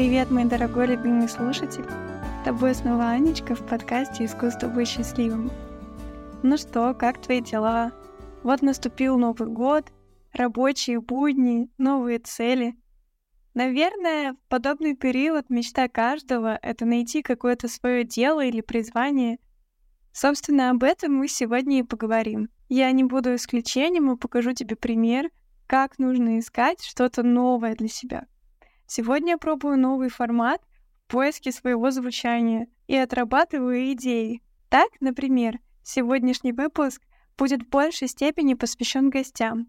Привет, мой дорогой любимый слушатель! Тобой снова Анечка в подкасте «Искусство быть счастливым». Ну что, как твои дела? Вот наступил Новый год, рабочие будни, новые цели. Наверное, в подобный период мечта каждого — это найти какое-то свое дело или призвание. Собственно, об этом мы сегодня и поговорим. Я не буду исключением и покажу тебе пример, как нужно искать что-то новое для себя. Сегодня я пробую новый формат в поиске своего звучания и отрабатываю идеи. Так, например, сегодняшний выпуск будет в большей степени посвящен гостям.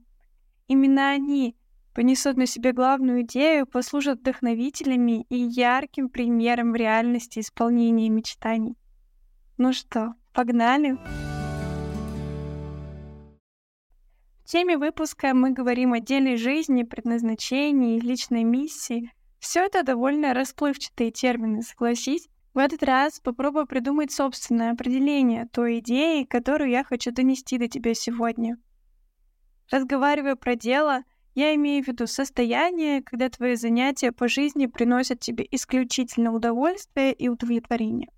Именно они понесут на себе главную идею, послужат вдохновителями и ярким примером реальности исполнения мечтаний. Ну что, погнали! В теме выпуска мы говорим о деле жизни, предназначении, личной миссии. Все это довольно расплывчатые термины, согласись? В этот раз попробую придумать собственное определение той идеи, которую я хочу донести до тебя сегодня. Разговаривая про дело, я имею в виду состояние, когда твои занятия по жизни приносят тебе исключительно удовольствие и удовлетворение.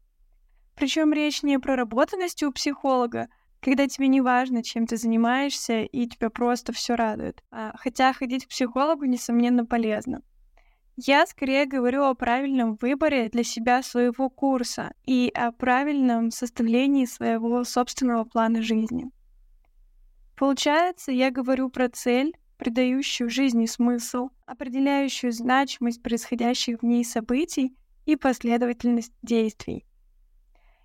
Причем речь не о проработанности у психолога, когда тебе не важно, чем ты занимаешься, и тебя просто все радует. Хотя ходить к психологу, несомненно, полезно. Я скорее говорю о правильном выборе для себя своего курса и о правильном составлении своего собственного плана жизни. Получается, я говорю про цель, придающую жизни смысл, определяющую значимость происходящих в ней событий и последовательность действий.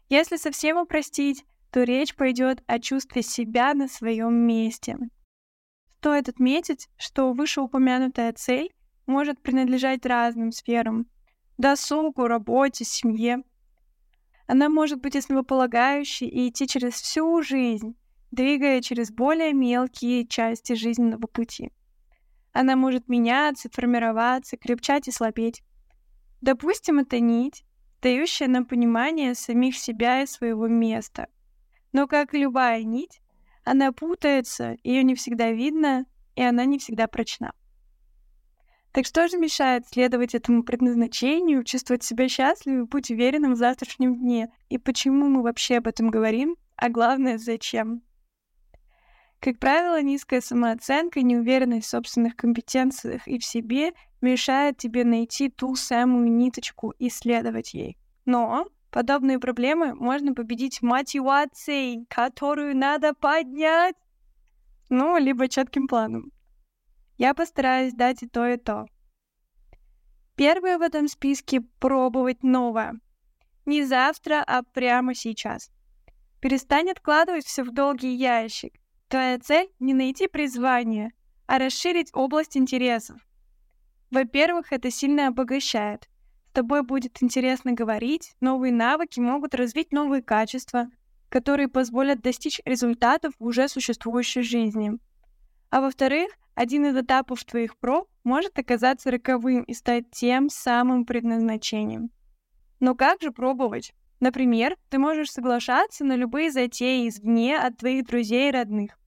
Если совсем упростить, то речь пойдет о чувстве себя на своем месте. Стоит отметить, что вышеупомянутая цель может принадлежать разным сферам — досугу, работе, семье. Она может быть основополагающей и идти через всю жизнь, двигая через более мелкие части жизненного пути. Она может меняться, формироваться, крепчать и слабеть. Допустим, это нить, дающая нам понимание самих себя и своего места. Но, как и любая нить, она путается, ее не всегда видно, и она не всегда прочна. Так что же мешает следовать этому предназначению, чувствовать себя счастливым, быть уверенным в завтрашнем дне? И почему мы вообще об этом говорим, а главное, зачем? Как правило, низкая самооценка, неуверенность в собственных компетенциях и в себе мешает тебе найти ту самую ниточку и следовать ей. Но подобные проблемы можно победить мотивацией, которую надо поднять, либо четким планом. Я постараюсь дать и то, и то. Первое в этом списке — пробовать новое. Не завтра, а прямо сейчас. Перестань откладывать все в долгий ящик. Твоя цель — не найти призвание, а расширить область интересов. Во-первых, это сильно обогащает. С тобой будет интересно говорить, новые навыки могут развить новые качества, которые позволят достичь результатов в уже существующей жизни. А во-вторых, один из этапов твоих проб может оказаться роковым и стать тем самым предназначением. Но как же пробовать? Например, ты можешь соглашаться на любые затеи извне от твоих друзей и родных.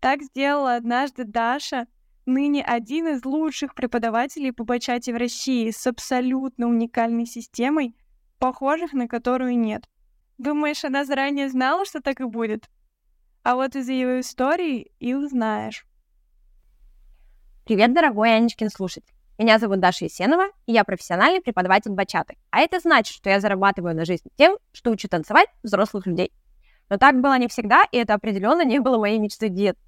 Так сделала однажды Даша, ныне один из лучших преподавателей по бачате в России, с абсолютно уникальной системой, похожих на которую нет. Думаешь, она заранее знала, что так и будет? А вот из ее истории и узнаешь. Привет, дорогой Анечкин слушатель. Меня зовут Даша Есенова, и я профессиональный преподаватель бачаты. А это значит, что я зарабатываю на жизнь тем, что учу танцевать взрослых людей. Но так было не всегда, и это определенно не было моей мечтой детства.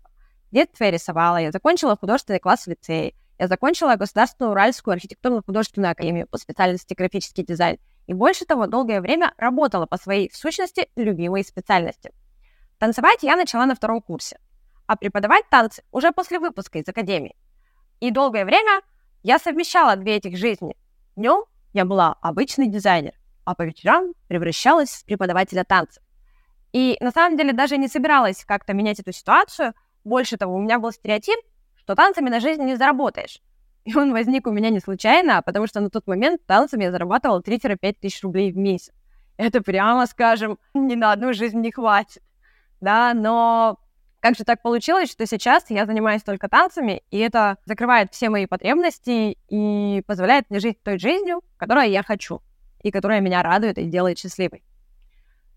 В детстве я рисовала, я закончила художественный класс в лицее, я закончила Государственную Уральскую архитектурно-художественную академию по специальности графический дизайн, и больше того, долгое время работала по своей, в сущности, любимой специальности. Танцевать я начала на втором курсе, а преподавать танцы уже после выпуска из академии. И долгое время я совмещала две этих жизни. Днем я была обычный дизайнер, а по вечерам превращалась в преподавателя танцев. И на самом деле даже не собиралась как-то менять эту ситуацию. Больше того, у меня был стереотип, что танцами на жизнь не заработаешь. И он возник у меня не случайно, а потому что на тот момент танцами я зарабатывала 3-5 тысяч рублей в месяц. Это, прямо скажем, ни на одну жизнь не хватит. Да, но Как же так получилось, что сейчас я занимаюсь только танцами, и это закрывает все мои потребности и позволяет мне жить той жизнью, которую я хочу, и которая меня радует и делает счастливой.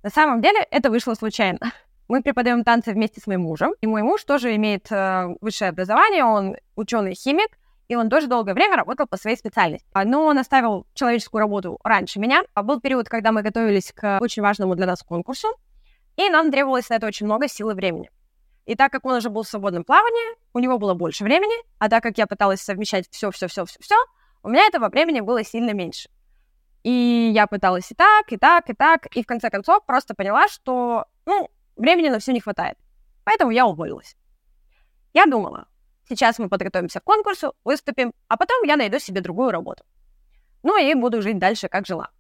На самом деле это вышло случайно. Мы преподаем танцы вместе с моим мужем, и мой муж тоже имеет высшее образование, он ученый-химик, и он тоже долгое время работал по своей специальности. Но он оставил человеческую работу раньше меня. Был период, когда мы готовились к очень важному для нас конкурсу, и нам требовалось на это очень много сил и времени. И так как он уже был в свободном плавании, у него было больше времени, а так как я пыталась совмещать все, у меня этого времени было сильно меньше. И я пыталась и так, и в конце концов просто поняла, что, времени на все не хватает. Поэтому я уволилась. Я думала, сейчас мы подготовимся к конкурсу, выступим, а потом я найду себе другую работу. И буду жить дальше, как жила.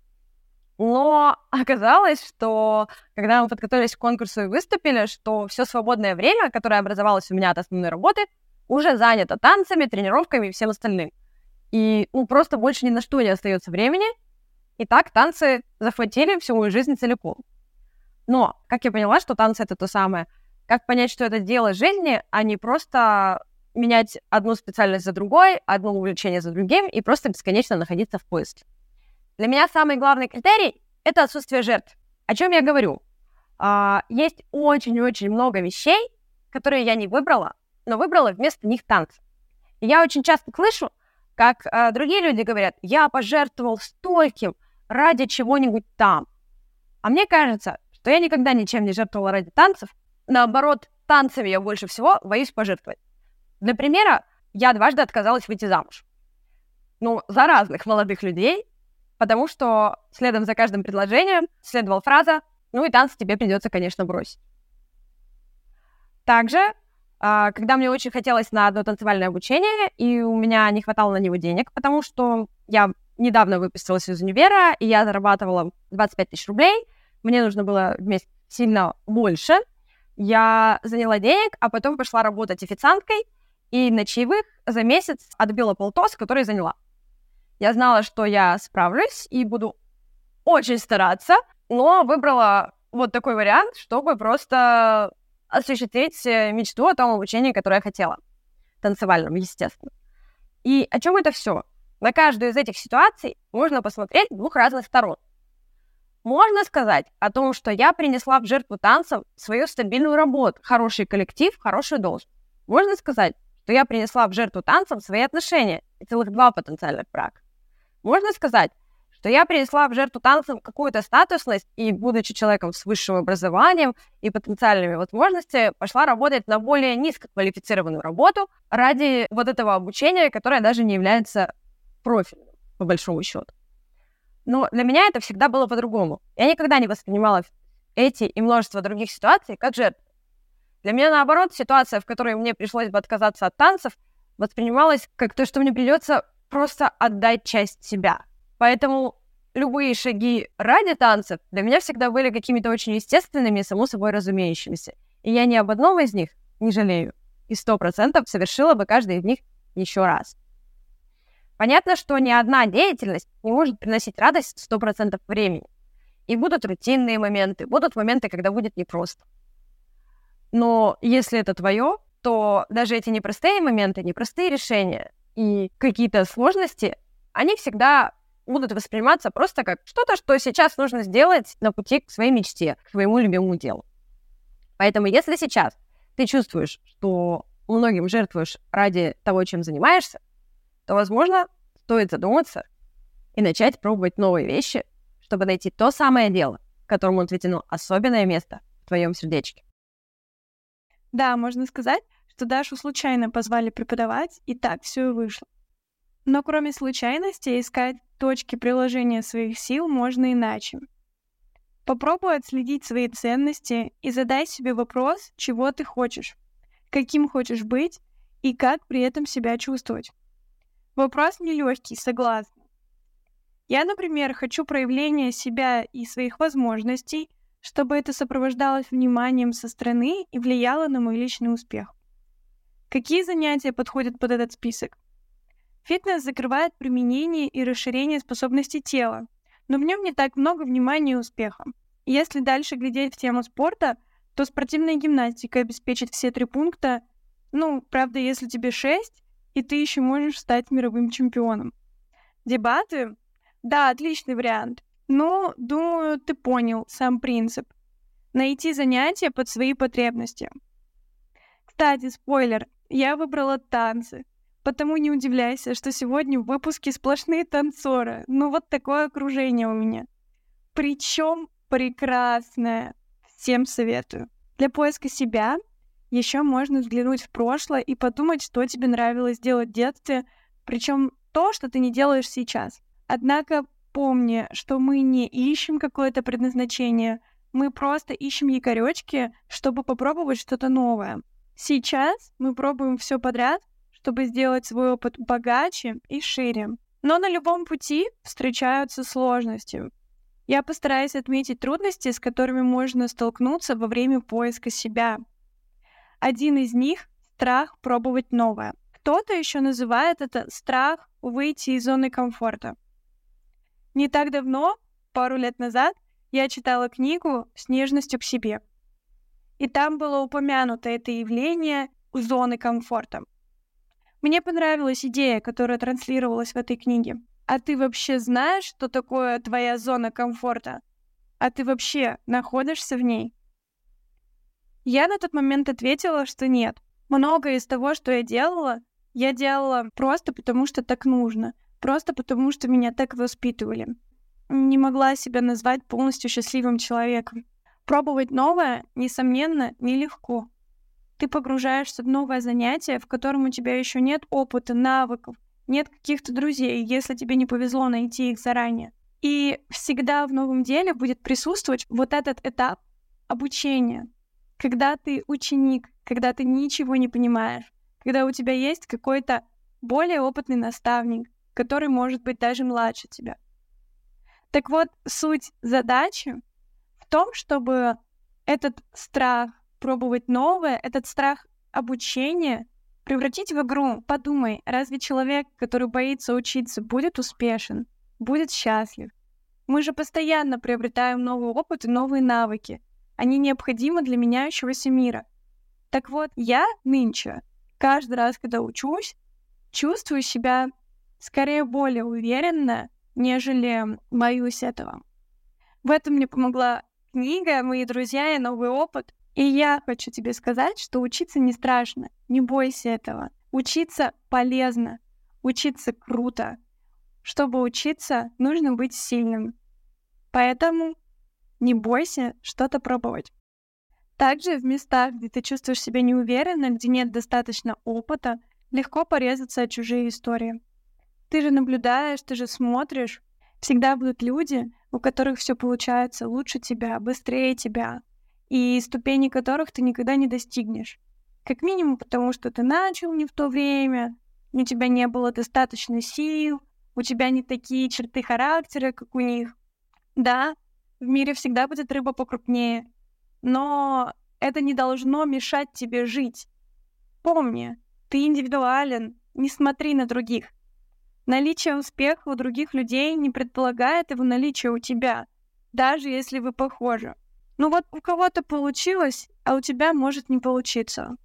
Но оказалось, что когда мы подготовились к конкурсу и выступили, что все свободное время, которое образовалось у меня от основной работы, уже занято танцами, тренировками и всем остальным. И просто больше ни на что не остается времени. И так танцы захватили всю мою жизнь целиком. Но как я поняла, что танцы — это то самое? Как понять, что это дело жизни, а не просто менять одну специальность за другой, одно увлечение за другим и просто бесконечно находиться в поиске? Для меня самый главный критерий — это отсутствие жертв. О чем я говорю? Есть очень-очень много вещей, которые я не выбрала, но выбрала вместо них танцы. И я очень часто слышу, как другие люди говорят: «Я пожертвовал стольким ради чего-нибудь там». А мне кажется, что я никогда ничем не жертвовала ради танцев. Наоборот, танцами я больше всего боюсь пожертвовать. Для примера, я дважды отказалась выйти замуж. За разных молодых людей, потому что следом за каждым предложением следовала фраза: и танцы тебе придется, конечно, бросить. Также, когда мне очень хотелось на одно танцевальное обучение, и у меня не хватало на него денег, потому что я недавно выписалась из универа, и я зарабатывала 25 000 рублей, мне нужно было в месяц сильно больше, я заняла денег, а потом пошла работать официанткой, и на чаевых за месяц отбила полтос, который заняла. Я знала, что я справлюсь и буду очень стараться, но выбрала вот такой вариант, чтобы просто осуществить мечту о том обучении, которое я хотела. Танцевальном, естественно. И о чем это все? На каждую из этих ситуаций можно посмотреть с двух разных сторон. Можно сказать о том, что я принесла в жертву танцам свою стабильную работу, хороший коллектив, хорошую должность. Можно сказать, что я принесла в жертву танцам свои отношения и целых 2 потенциальных брака. Можно сказать, что я принесла в жертву танцам какую-то статусность и, будучи человеком с высшим образованием и потенциальными возможностями, пошла работать на более низкоквалифицированную работу ради вот этого обучения, которое даже не является профилем, по большому счету. Но для меня это всегда было по-другому. Я никогда не воспринимала эти и множество других ситуаций как жертву. Для меня, наоборот, ситуация, в которой мне пришлось бы отказаться от танцев, воспринималась как то, что мне придется просто отдать часть себя. Поэтому любые шаги ради танцев для меня всегда были какими-то очень естественными и само собой разумеющимися. И я ни об одном из них не жалею. И 100% совершила бы каждый из них еще раз. Понятно, что ни одна деятельность не может приносить радость 100% времени. И будут рутинные моменты, будут моменты, когда будет непросто. Но если это твое, то даже эти непростые моменты, непростые решения и какие-то сложности, они всегда будут восприниматься просто как что-то, что сейчас нужно сделать на пути к своей мечте, к своему любимому делу. Поэтому если сейчас ты чувствуешь, что многим жертвуешь ради того, чем занимаешься, то, возможно, стоит задуматься и начать пробовать новые вещи, чтобы найти то самое дело, которому отведено особенное место в твоем сердечке. Да, можно сказать, что Дашу случайно позвали преподавать, и так все и вышло. Но кроме случайности, искать точки приложения своих сил можно иначе. Попробуй отследить свои ценности и задай себе вопрос, чего ты хочешь, каким хочешь быть и как при этом себя чувствовать. Вопрос нелегкий, согласна. Я, например, хочу проявления себя и своих возможностей, чтобы это сопровождалось вниманием со стороны и влияло на мой личный успех. Какие занятия подходят под этот список? Фитнес закрывает применение и расширение способностей тела, но в нем не так много внимания и успеха. Если дальше глядеть в тему спорта, то спортивная гимнастика обеспечит все 3 пункта. Ну, правда, если тебе 6, и ты еще можешь стать мировым чемпионом. Дебаты? Да, отличный вариант. Но, думаю, ты понял сам принцип. Найти занятия под свои потребности. Кстати, спойлер, я выбрала танцы. Потому не удивляйся, что сегодня в выпуске сплошные танцоры. Ну, вот такое окружение у меня. Причем прекрасное. Всем советую. Для поиска себя еще можно взглянуть в прошлое и подумать, что тебе нравилось делать в детстве, причем то, что ты не делаешь сейчас. Однако помни, что мы не ищем какое-то предназначение, мы просто ищем якоречки, чтобы попробовать что-то новое. Сейчас мы пробуем все подряд, чтобы сделать свой опыт богаче и шире. Но на любом пути встречаются сложности. Я постараюсь отметить трудности, с которыми можно столкнуться во время поиска себя. Один из них — страх пробовать новое. Кто-то еще называет это страх выйти из зоны комфорта. Не так давно, пару лет назад, я читала книгу «С нежностью к себе». И там было упомянуто это явление зоны комфорта. Мне понравилась идея, которая транслировалась в этой книге. А ты вообще знаешь, что такое твоя зона комфорта? А ты вообще находишься в ней? Я на тот момент ответила, что нет. Многое из того, что я делала просто потому, что так нужно. Просто потому, что меня так воспитывали. Не могла себя назвать полностью счастливым человеком. Пробовать новое, несомненно, нелегко. Ты погружаешься в новое занятие, в котором у тебя еще нет опыта, навыков, нет каких-то друзей, если тебе не повезло найти их заранее. И всегда в новом деле будет присутствовать вот этот этап обучения. Когда ты ученик, когда ты ничего не понимаешь, когда у тебя есть какой-то более опытный наставник, который может быть даже младше тебя. Так вот, суть задачи в том, чтобы этот страх пробовать новое, этот страх обучения превратить в игру. Подумай, разве человек, который боится учиться, будет успешен, будет счастлив? Мы же постоянно приобретаем новый опыт и новые навыки. Они необходимы для меняющегося мира. Так вот, я нынче, каждый раз, когда учусь, чувствую себя скорее более уверенно, нежели боюсь этого. В этом мне помогла книга «Мои друзья и новый опыт». И я хочу тебе сказать, что учиться не страшно, не бойся этого. Учиться полезно, учиться круто. Чтобы учиться, нужно быть сильным. Поэтому не бойся что-то пробовать. Также в местах, где ты чувствуешь себя неуверенно, где нет достаточно опыта, легко порезаться от чужие истории. Ты же наблюдаешь, ты же смотришь. Всегда будут люди, у которых все получается лучше тебя, быстрее тебя, и ступени которых ты никогда не достигнешь. Как минимум потому, что ты начал не в то время, у тебя не было достаточно сил, у тебя не такие черты характера, как у них. Да, в мире всегда будет рыба покрупнее, но это не должно мешать тебе жить. Помни, ты индивидуален, не смотри на других. Наличие успеха у других людей не предполагает его наличие у тебя, даже если вы похожи. Ну вот у кого-то получилось, а у тебя может не получиться.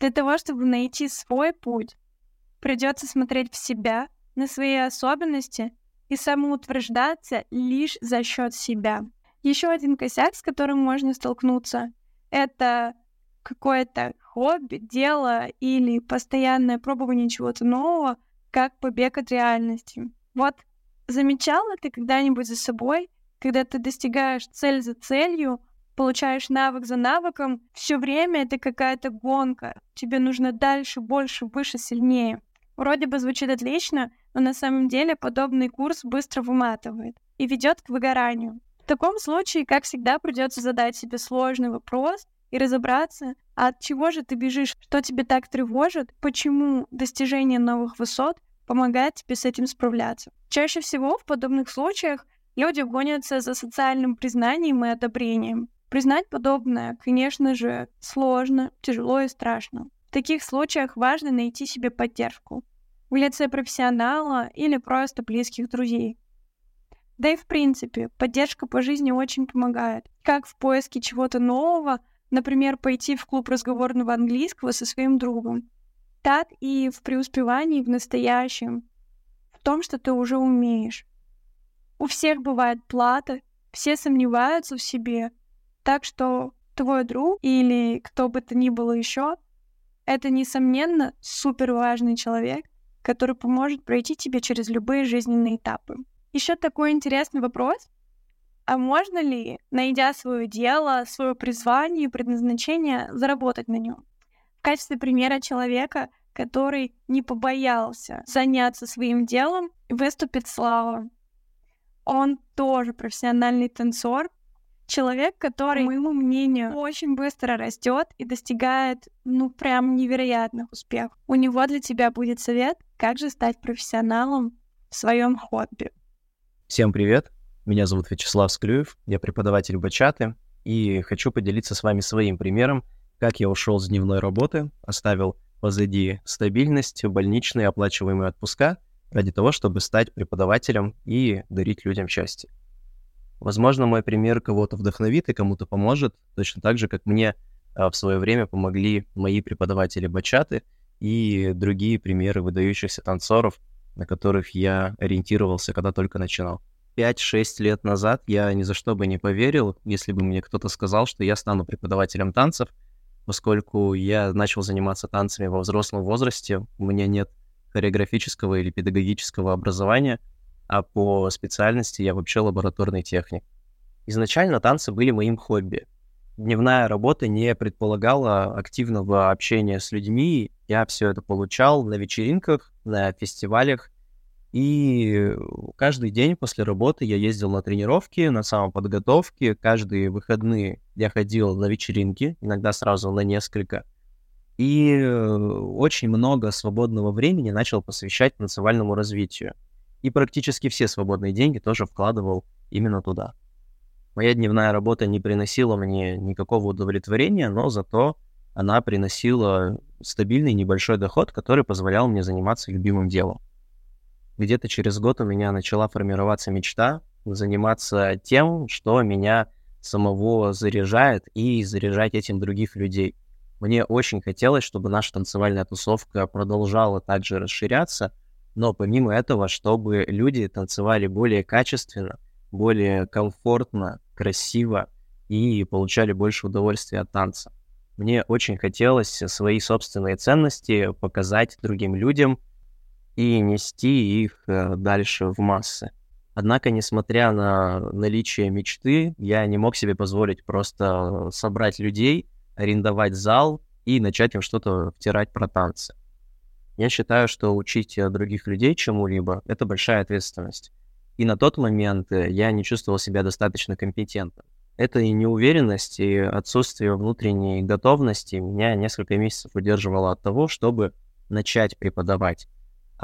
Для того, чтобы найти свой путь, придется смотреть в себя, на свои особенности и самоутверждаться лишь за счет себя. Еще один косяк, с которым можно столкнуться, это какое-то хобби, дело или постоянное пробование чего-то нового, как побег от реальности. Вот замечала ты когда-нибудь за собой, когда ты достигаешь цель за целью, получаешь навык за навыком, все время это какая-то гонка. Тебе нужно дальше, больше, выше, сильнее. Вроде бы звучит отлично, но на самом деле подобный курс быстро выматывает и ведет к выгоранию. В таком случае, как всегда, придется задать себе сложный вопрос и разобраться, а от чего же ты бежишь, что тебе так тревожит, почему достижение новых высот помогает тебе с этим справляться. Чаще всего в подобных случаях люди гонятся за социальным признанием и одобрением. Признать подобное, конечно же, сложно, тяжело и страшно. В таких случаях важно найти себе поддержку в лице профессионала или просто близких друзей. Да и в принципе, поддержка по жизни очень помогает, как в поиске чего-то нового, Например, пойти в клуб разговорного английского со своим другом. Так и в преуспевании в настоящем, в том, что ты уже умеешь. У всех бывает плата, все сомневаются в себе. Так что твой друг или кто бы то ни было еще, это, несомненно, суперважный человек, который поможет пройти тебе через любые жизненные этапы. Еще такой интересный вопрос. А можно ли, найдя свое дело, свое призвание и предназначение, заработать на нем? В качестве примера человека, который не побоялся заняться своим делом, выступит Слава. Он тоже профессиональный танцор, человек, который, по моему мнению, очень быстро растет и достигает, прям невероятных успехов. У него для тебя будет совет, как же стать профессионалом в своем хобби. Всем привет! Меня зовут Вячеслав Скрюев, я преподаватель бачаты, и хочу поделиться с вами своим примером, как я ушел с дневной работы, оставил позади стабильность, больничные, оплачиваемые отпуска, ради того, чтобы стать преподавателем и дарить людям счастье. Возможно, мой пример кого-то вдохновит и кому-то поможет, точно так же, как мне в свое время помогли мои преподаватели бачаты и другие примеры выдающихся танцоров, на которых я ориентировался, когда только начинал. 5-6 лет назад я ни за что бы не поверил, если бы мне кто-то сказал, что я стану преподавателем танцев, поскольку я начал заниматься танцами во взрослом возрасте, у меня нет хореографического или педагогического образования, а по специальности я вообще лабораторный техник. Изначально танцы были моим хобби. Дневная работа не предполагала активного общения с людьми, я все это получал на вечеринках, на фестивалях, и каждый день после работы я ездил на тренировки, на самоподготовки. Каждые выходные я ходил на вечеринки, иногда сразу на несколько. И очень много свободного времени начал посвящать танцевальному развитию. И практически все свободные деньги тоже вкладывал именно туда. Моя дневная работа не приносила мне никакого удовлетворения, но зато она приносила стабильный небольшой доход, который позволял мне заниматься любимым делом. Где-то через год у меня начала формироваться мечта заниматься тем, что меня самого заряжает, и заряжать этим других людей. Мне очень хотелось, чтобы наша танцевальная тусовка продолжала также расширяться, но помимо этого, чтобы люди танцевали более качественно, более комфортно, красиво и получали больше удовольствия от танца. Мне очень хотелось свои собственные ценности показать другим людям, и нести их дальше в массы. Однако, несмотря на наличие мечты, я не мог себе позволить просто собрать людей, арендовать зал и начать им что-то втирать про танцы. Я считаю, что учить других людей чему-либо — это большая ответственность. И на тот момент я не чувствовал себя достаточно компетентным. Эта и неуверенность, и отсутствие внутренней готовности меня несколько месяцев удерживало от того, чтобы начать преподавать.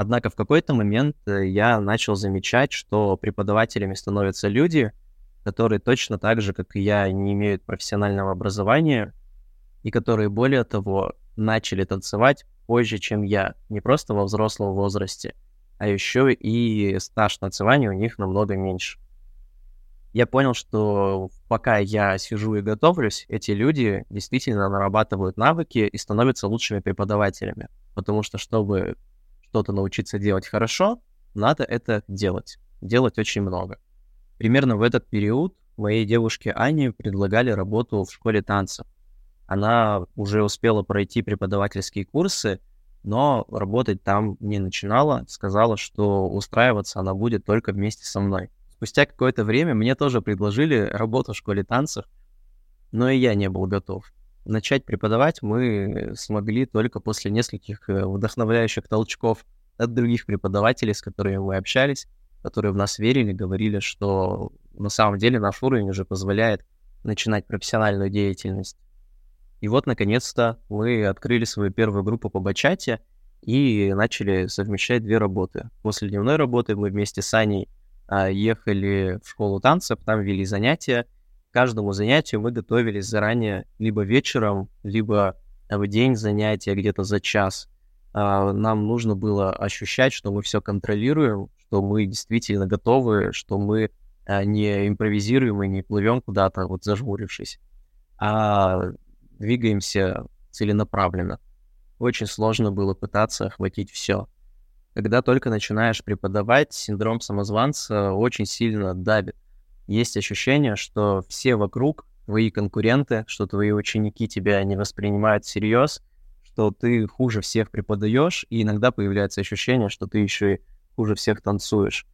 Однако в какой-то момент я начал замечать, что преподавателями становятся люди, которые точно так же, как и я, не имеют профессионального образования, и которые, более того, начали танцевать позже, чем я, не просто во взрослом возрасте, а еще и стаж танцевания у них намного меньше. Я понял, что пока я сижу и готовлюсь, эти люди действительно нарабатывают навыки и становятся лучшими преподавателями, потому что, чтобы что-то научиться делать хорошо, надо это делать. Делать очень много. Примерно в этот период моей девушке Ане предлагали работу в школе танцев. Она уже успела пройти преподавательские курсы, но работать там не начинала. Сказала, что устраиваться она будет только вместе со мной. Спустя какое-то время мне тоже предложили работу в школе танцев, но и я не был готов. Начать преподавать мы смогли только после нескольких вдохновляющих толчков от других преподавателей, с которыми мы общались, которые в нас верили, говорили, что на самом деле наш уровень уже позволяет начинать профессиональную деятельность. И вот, наконец-то, мы открыли свою первую группу по бачате и начали совмещать две работы. После дневной работы мы вместе с Аней ехали в школу танцев, там вели занятия. К каждому занятию мы готовились заранее, либо вечером, либо в день занятия, где-то за час. Нам нужно было ощущать, что мы все контролируем, что мы действительно готовы, что мы не импровизируем и не плывем куда-то, зажмурившись. А двигаемся целенаправленно. Очень сложно было пытаться охватить все. Когда только начинаешь преподавать, синдром самозванца очень сильно давит. Есть ощущение, что все вокруг твои конкуренты, что твои ученики тебя не воспринимают всерьез, что ты хуже всех преподаешь, и иногда появляется ощущение, что ты еще и хуже всех танцуешь.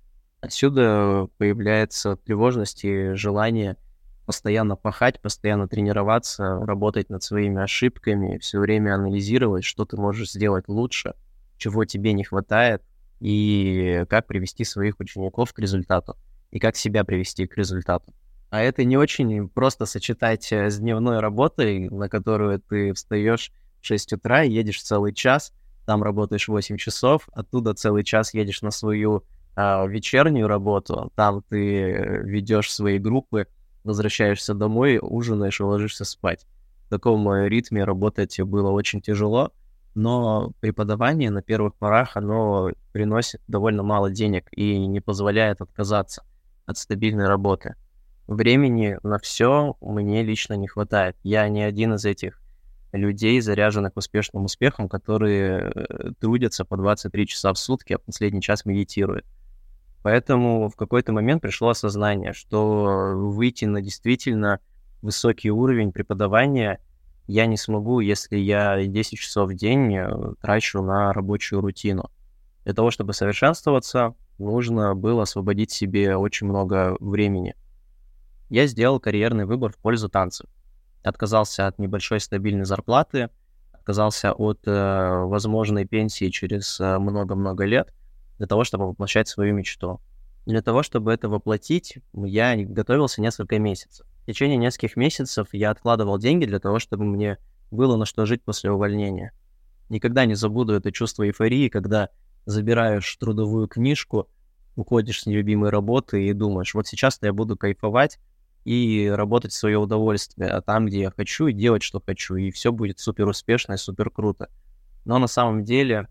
Отсюда появляется тревожность и желание постоянно пахать, постоянно тренироваться, работать над своими ошибками, все время анализировать, что ты можешь сделать лучше, чего тебе не хватает, и как привести своих учеников к результату, и как себя привести к результату. А это не очень просто сочетать с дневной работой, на которую ты встаешь в 6 утра, едешь целый час, там работаешь 8 часов, оттуда целый час едешь на свою вечернюю работу, там ты ведешь свои группы, возвращаешься домой, ужинаешь и ложишься спать. В таком ритме работать было очень тяжело, но преподавание на первых порах, оно приносит довольно мало денег и не позволяет отказаться от стабильной работы. Времени на все мне лично не хватает. Я не один из этих людей, заряженных успешным успехом, которые трудятся по 23 часа в сутки, а последний час медитируют. Поэтому в какой-то момент пришло осознание, что выйти на действительно высокий уровень преподавания я не смогу, если я 10 часов в день трачу на рабочую рутину. Для того, чтобы совершенствоваться, нужно было освободить себе очень много времени. Я сделал карьерный выбор в пользу танцев. Отказался от небольшой стабильной зарплаты, отказался от возможной пенсии через много-много лет, для того, чтобы воплощать свою мечту. Для того, чтобы это воплотить, я готовился несколько месяцев. В течение нескольких месяцев я откладывал деньги для того, чтобы мне было на что жить после увольнения. Никогда не забуду это чувство эйфории, когда забираешь трудовую книжку, уходишь с нелюбимой работы и думаешь, вот сейчас-то я буду кайфовать и работать в свое удовольствие, а там, где я хочу, и делать, что хочу, и все будет супер успешно и супер круто. Но на самом деле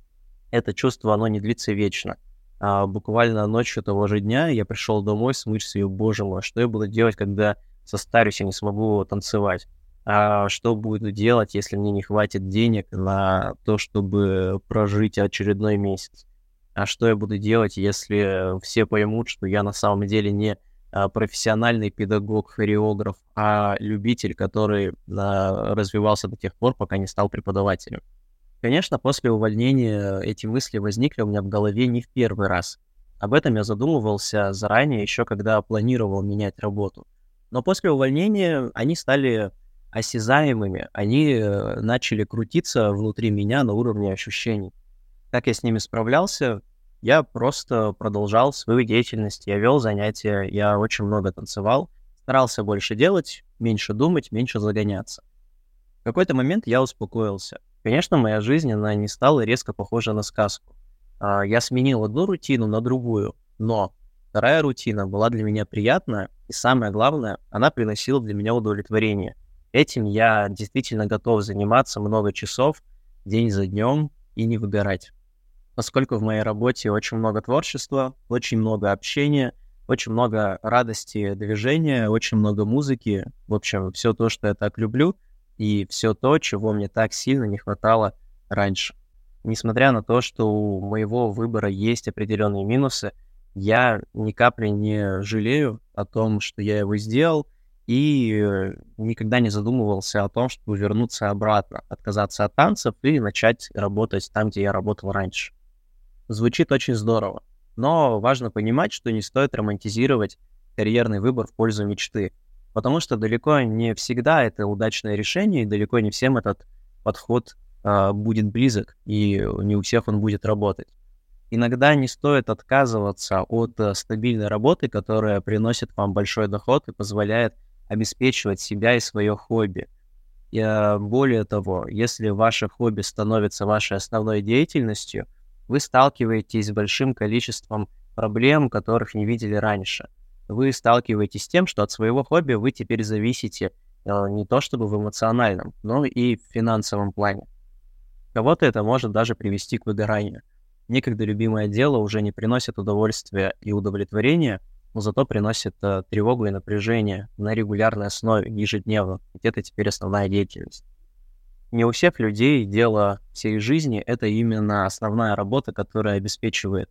это чувство, оно не длится вечно. Буквально ночью того же дня я пришел домой с мыслью, боже мой, что я буду делать, когда состарюсь и не смогу танцевать? А что буду делать, если мне не хватит денег на то, чтобы прожить очередной месяц? А что я буду делать, если все поймут, что я на самом деле не профессиональный педагог-хореограф, а любитель, который развивался до тех пор, пока не стал преподавателем? Конечно, после увольнения эти мысли возникли у меня в голове не в первый раз. Об этом я задумывался заранее, еще когда планировал менять работу. Но после увольнения они стали осязаемыми, они начали крутиться внутри меня на уровне ощущений. Как я с ними справлялся? Я просто продолжал свою деятельность, я вел занятия, я очень много танцевал, старался больше делать, меньше думать, меньше загоняться. В какой-то момент я успокоился. Конечно, моя жизнь, она не стала резко похожа на сказку. Я сменил одну рутину на другую, но вторая рутина была для меня приятная, и самое главное, она приносила для меня удовлетворение. Этим я действительно готов заниматься много часов, день за днем, и не выгорать. Поскольку в моей работе очень много творчества, очень много общения, очень много радости, движения, очень много музыки, в общем, все то, что я так люблю, и все то, чего мне так сильно не хватало раньше. Несмотря на то, что у моего выбора есть определенные минусы, я ни капли не жалею о том, что я его сделал, и никогда не задумывался о том, чтобы вернуться обратно, отказаться от танцев и начать работать там, где я работал раньше. Звучит очень здорово, но важно понимать, что не стоит романтизировать карьерный выбор в пользу мечты. Потому что далеко не всегда это удачное решение, и далеко не всем этот подход будет близок, и не у всех он будет работать. Иногда не стоит отказываться от стабильной работы, которая приносит вам большой доход и позволяет обеспечивать себя и свое хобби. И, более того, если ваше хобби становится вашей основной деятельностью, вы сталкиваетесь с большим количеством проблем, которых не видели раньше. Вы сталкиваетесь с тем, что от своего хобби вы теперь зависите не то чтобы в эмоциональном, но и в финансовом плане. Кого-то это может даже привести к выгоранию. Некогда любимое дело уже не приносит удовольствия и удовлетворения, но зато приносит тревогу и напряжение на регулярной основе, ежедневно. Ведь это теперь основная деятельность. не у всех людей дело всей жизни — это именно основная работа, которая обеспечивает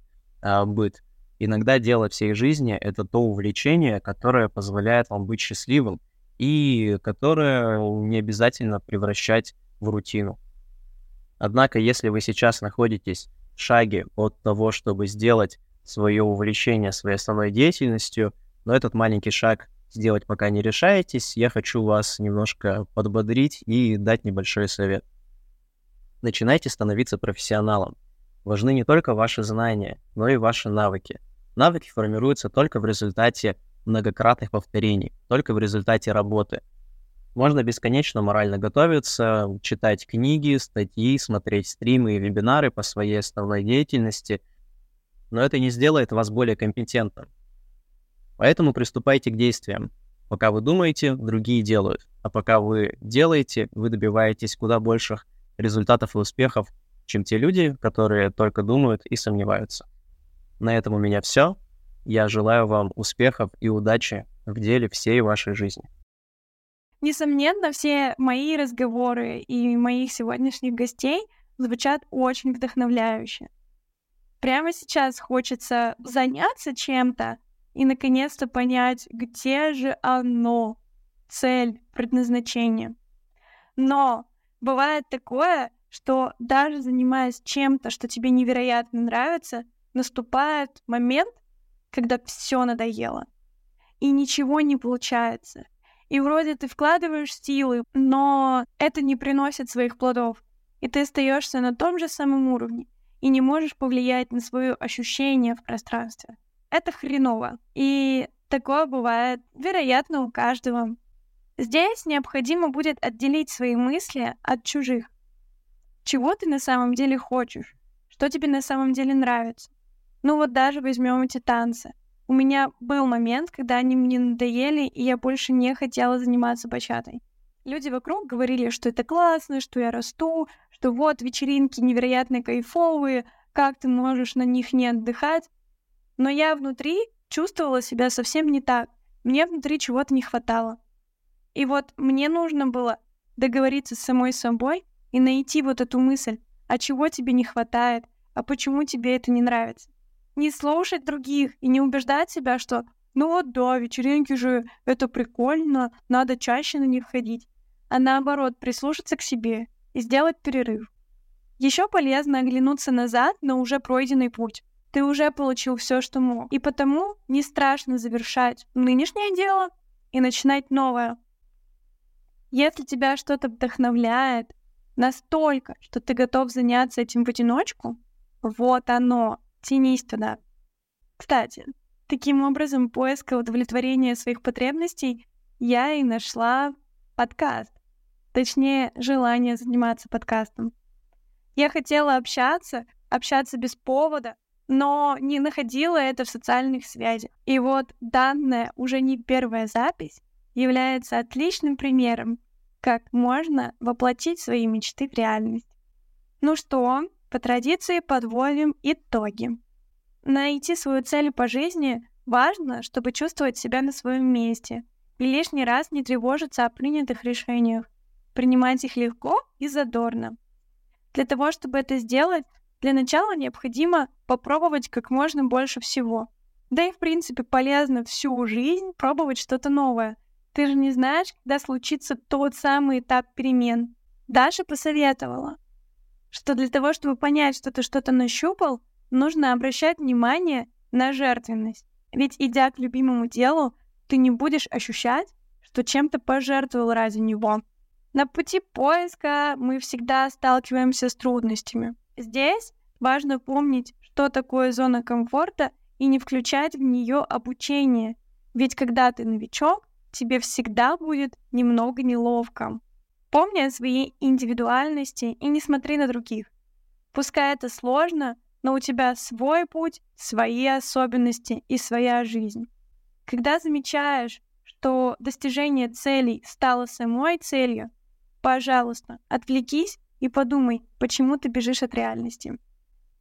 быт. Иногда дело всей жизни — это то увлечение, которое позволяет вам быть счастливым и которое не обязательно превращать в рутину. Однако, если вы сейчас находитесь в шаге от того, чтобы сделать свое увлечение своей основной деятельностью, но этот маленький шаг сделать пока не решаетесь, я хочу вас немножко подбодрить и дать небольшой совет. Начинайте становиться профессионалом. Важны не только ваши знания, но и ваши навыки. Навыки формируются только в результате многократных повторений, только в результате работы. Можно бесконечно морально готовиться, читать книги, статьи, смотреть стримы и вебинары по своей основной деятельности, но это не сделает вас более компетентным. Поэтому приступайте к действиям. Пока вы думаете, другие делают. А пока вы делаете, вы добиваетесь куда больших результатов и успехов, чем те люди, которые только думают и сомневаются. На этом у меня все. Я желаю вам успехов и удачи в деле всей вашей жизни. Несомненно, все мои разговоры и моих сегодняшних гостей звучат очень вдохновляюще. Прямо сейчас хочется заняться чем-то и наконец-то понять, где же оно, цель, предназначение. Но бывает такое, что даже занимаясь чем-то, что тебе невероятно нравится, наступает момент, когда все надоело, и ничего не получается. И вроде ты вкладываешь силы, но это не приносит своих плодов, и ты остаешься на том же самом уровне, и не можешь повлиять на свое ощущение в пространстве. Это хреново, и такое бывает, вероятно, у каждого. Здесь необходимо будет отделить свои мысли от чужих. Чего ты на самом деле хочешь? Что тебе на самом деле нравится? Ну вот даже возьмем эти танцы. У меня был момент, когда они мне надоели, и я больше не хотела заниматься бачатой. Люди вокруг говорили, что это классно, что я расту, что вот вечеринки невероятно кайфовые, как ты можешь на них не отдыхать. Но я внутри чувствовала себя совсем не так. Мне внутри чего-то не хватало. И вот мне нужно было договориться с самой собой и найти вот эту мысль, а чего тебе не хватает, а почему тебе это не нравится. Не слушать других и не убеждать себя, что «ну вот да, вечеринки же, это прикольно, надо чаще на них ходить», а наоборот прислушаться к себе и сделать перерыв. Еще полезно оглянуться назад на уже пройденный путь. Ты уже получил все, что мог. И потому не страшно завершать нынешнее дело и начинать новое. Если тебя что-то вдохновляет настолько, что ты готов заняться этим в одиночку, вот оно, тянись туда. Кстати, таким образом поиска удовлетворения своих потребностей я и нашла подкаст. Точнее, желание заниматься подкастом. Я хотела общаться без повода, но не находила это в социальных связях. И вот данная уже не первая запись является отличным примером, как можно воплотить свои мечты в реальность. Ну что, по традиции подводим итоги. Найти свою цель по жизни важно, чтобы чувствовать себя на своем месте и лишний раз не тревожиться о принятых решениях, принимать их легко и задорно. Для того, чтобы это сделать, для начала необходимо попробовать как можно больше всего. Да и, в принципе, полезно всю жизнь пробовать что-то новое. Ты же не знаешь, когда случится тот самый этап перемен. Даша посоветовала, что для того, чтобы понять, что ты что-то нащупал, нужно обращать внимание на жертвенность. Ведь, идя к любимому делу, ты не будешь ощущать, что чем-то пожертвовал ради него. На пути поиска мы всегда сталкиваемся с трудностями. Здесь важно помнить, что такое зона комфорта, и не включать в нее обучение. Ведь когда ты новичок, тебе всегда будет немного неловко. Помни о своей индивидуальности и не смотри на других. Пускай это сложно, но у тебя свой путь, свои особенности и своя жизнь. Когда замечаешь, что достижение целей стало самой целью, пожалуйста, отвлекись и подумай, почему ты бежишь от реальности.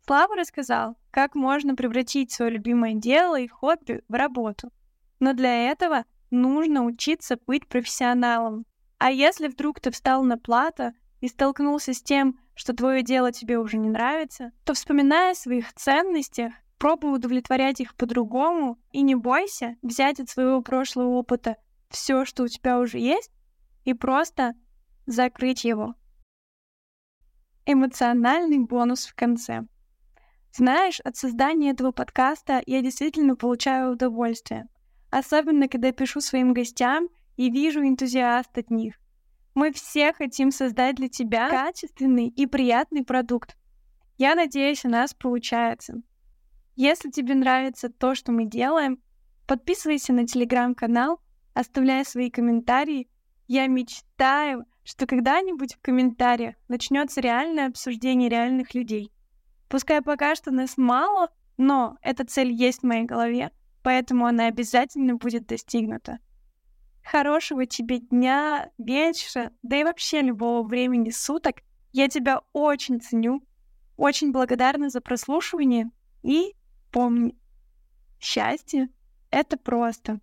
Слава рассказал, как можно превратить свое любимое дело и хобби в работу. Но для этого нужно учиться быть профессионалом. А если вдруг ты встал на плато и столкнулся с тем, что твое дело тебе уже не нравится, то, вспоминая о своих ценностях, пробуй удовлетворять их по-другому и не бойся взять от своего прошлого опыта все, что у тебя уже есть, и просто закрыть его. Эмоциональный бонус в конце. Знаешь, от создания этого подкаста я действительно получаю удовольствие, особенно когда пишу своим гостям и вижу энтузиаст от них. Мы все хотим создать для тебя качественный и приятный продукт. Я надеюсь, у нас получается. Если тебе нравится то, что мы делаем, подписывайся на телеграм-канал, оставляй свои комментарии. Я мечтаю, что когда-нибудь в комментариях начнется реальное обсуждение реальных людей. Пускай пока что нас мало, но эта цель есть в моей голове, поэтому она обязательно будет достигнута. Хорошего тебе дня, вечера, да и вообще любого времени суток. Я тебя очень ценю, очень благодарна за прослушивание. И помни, счастье — это просто.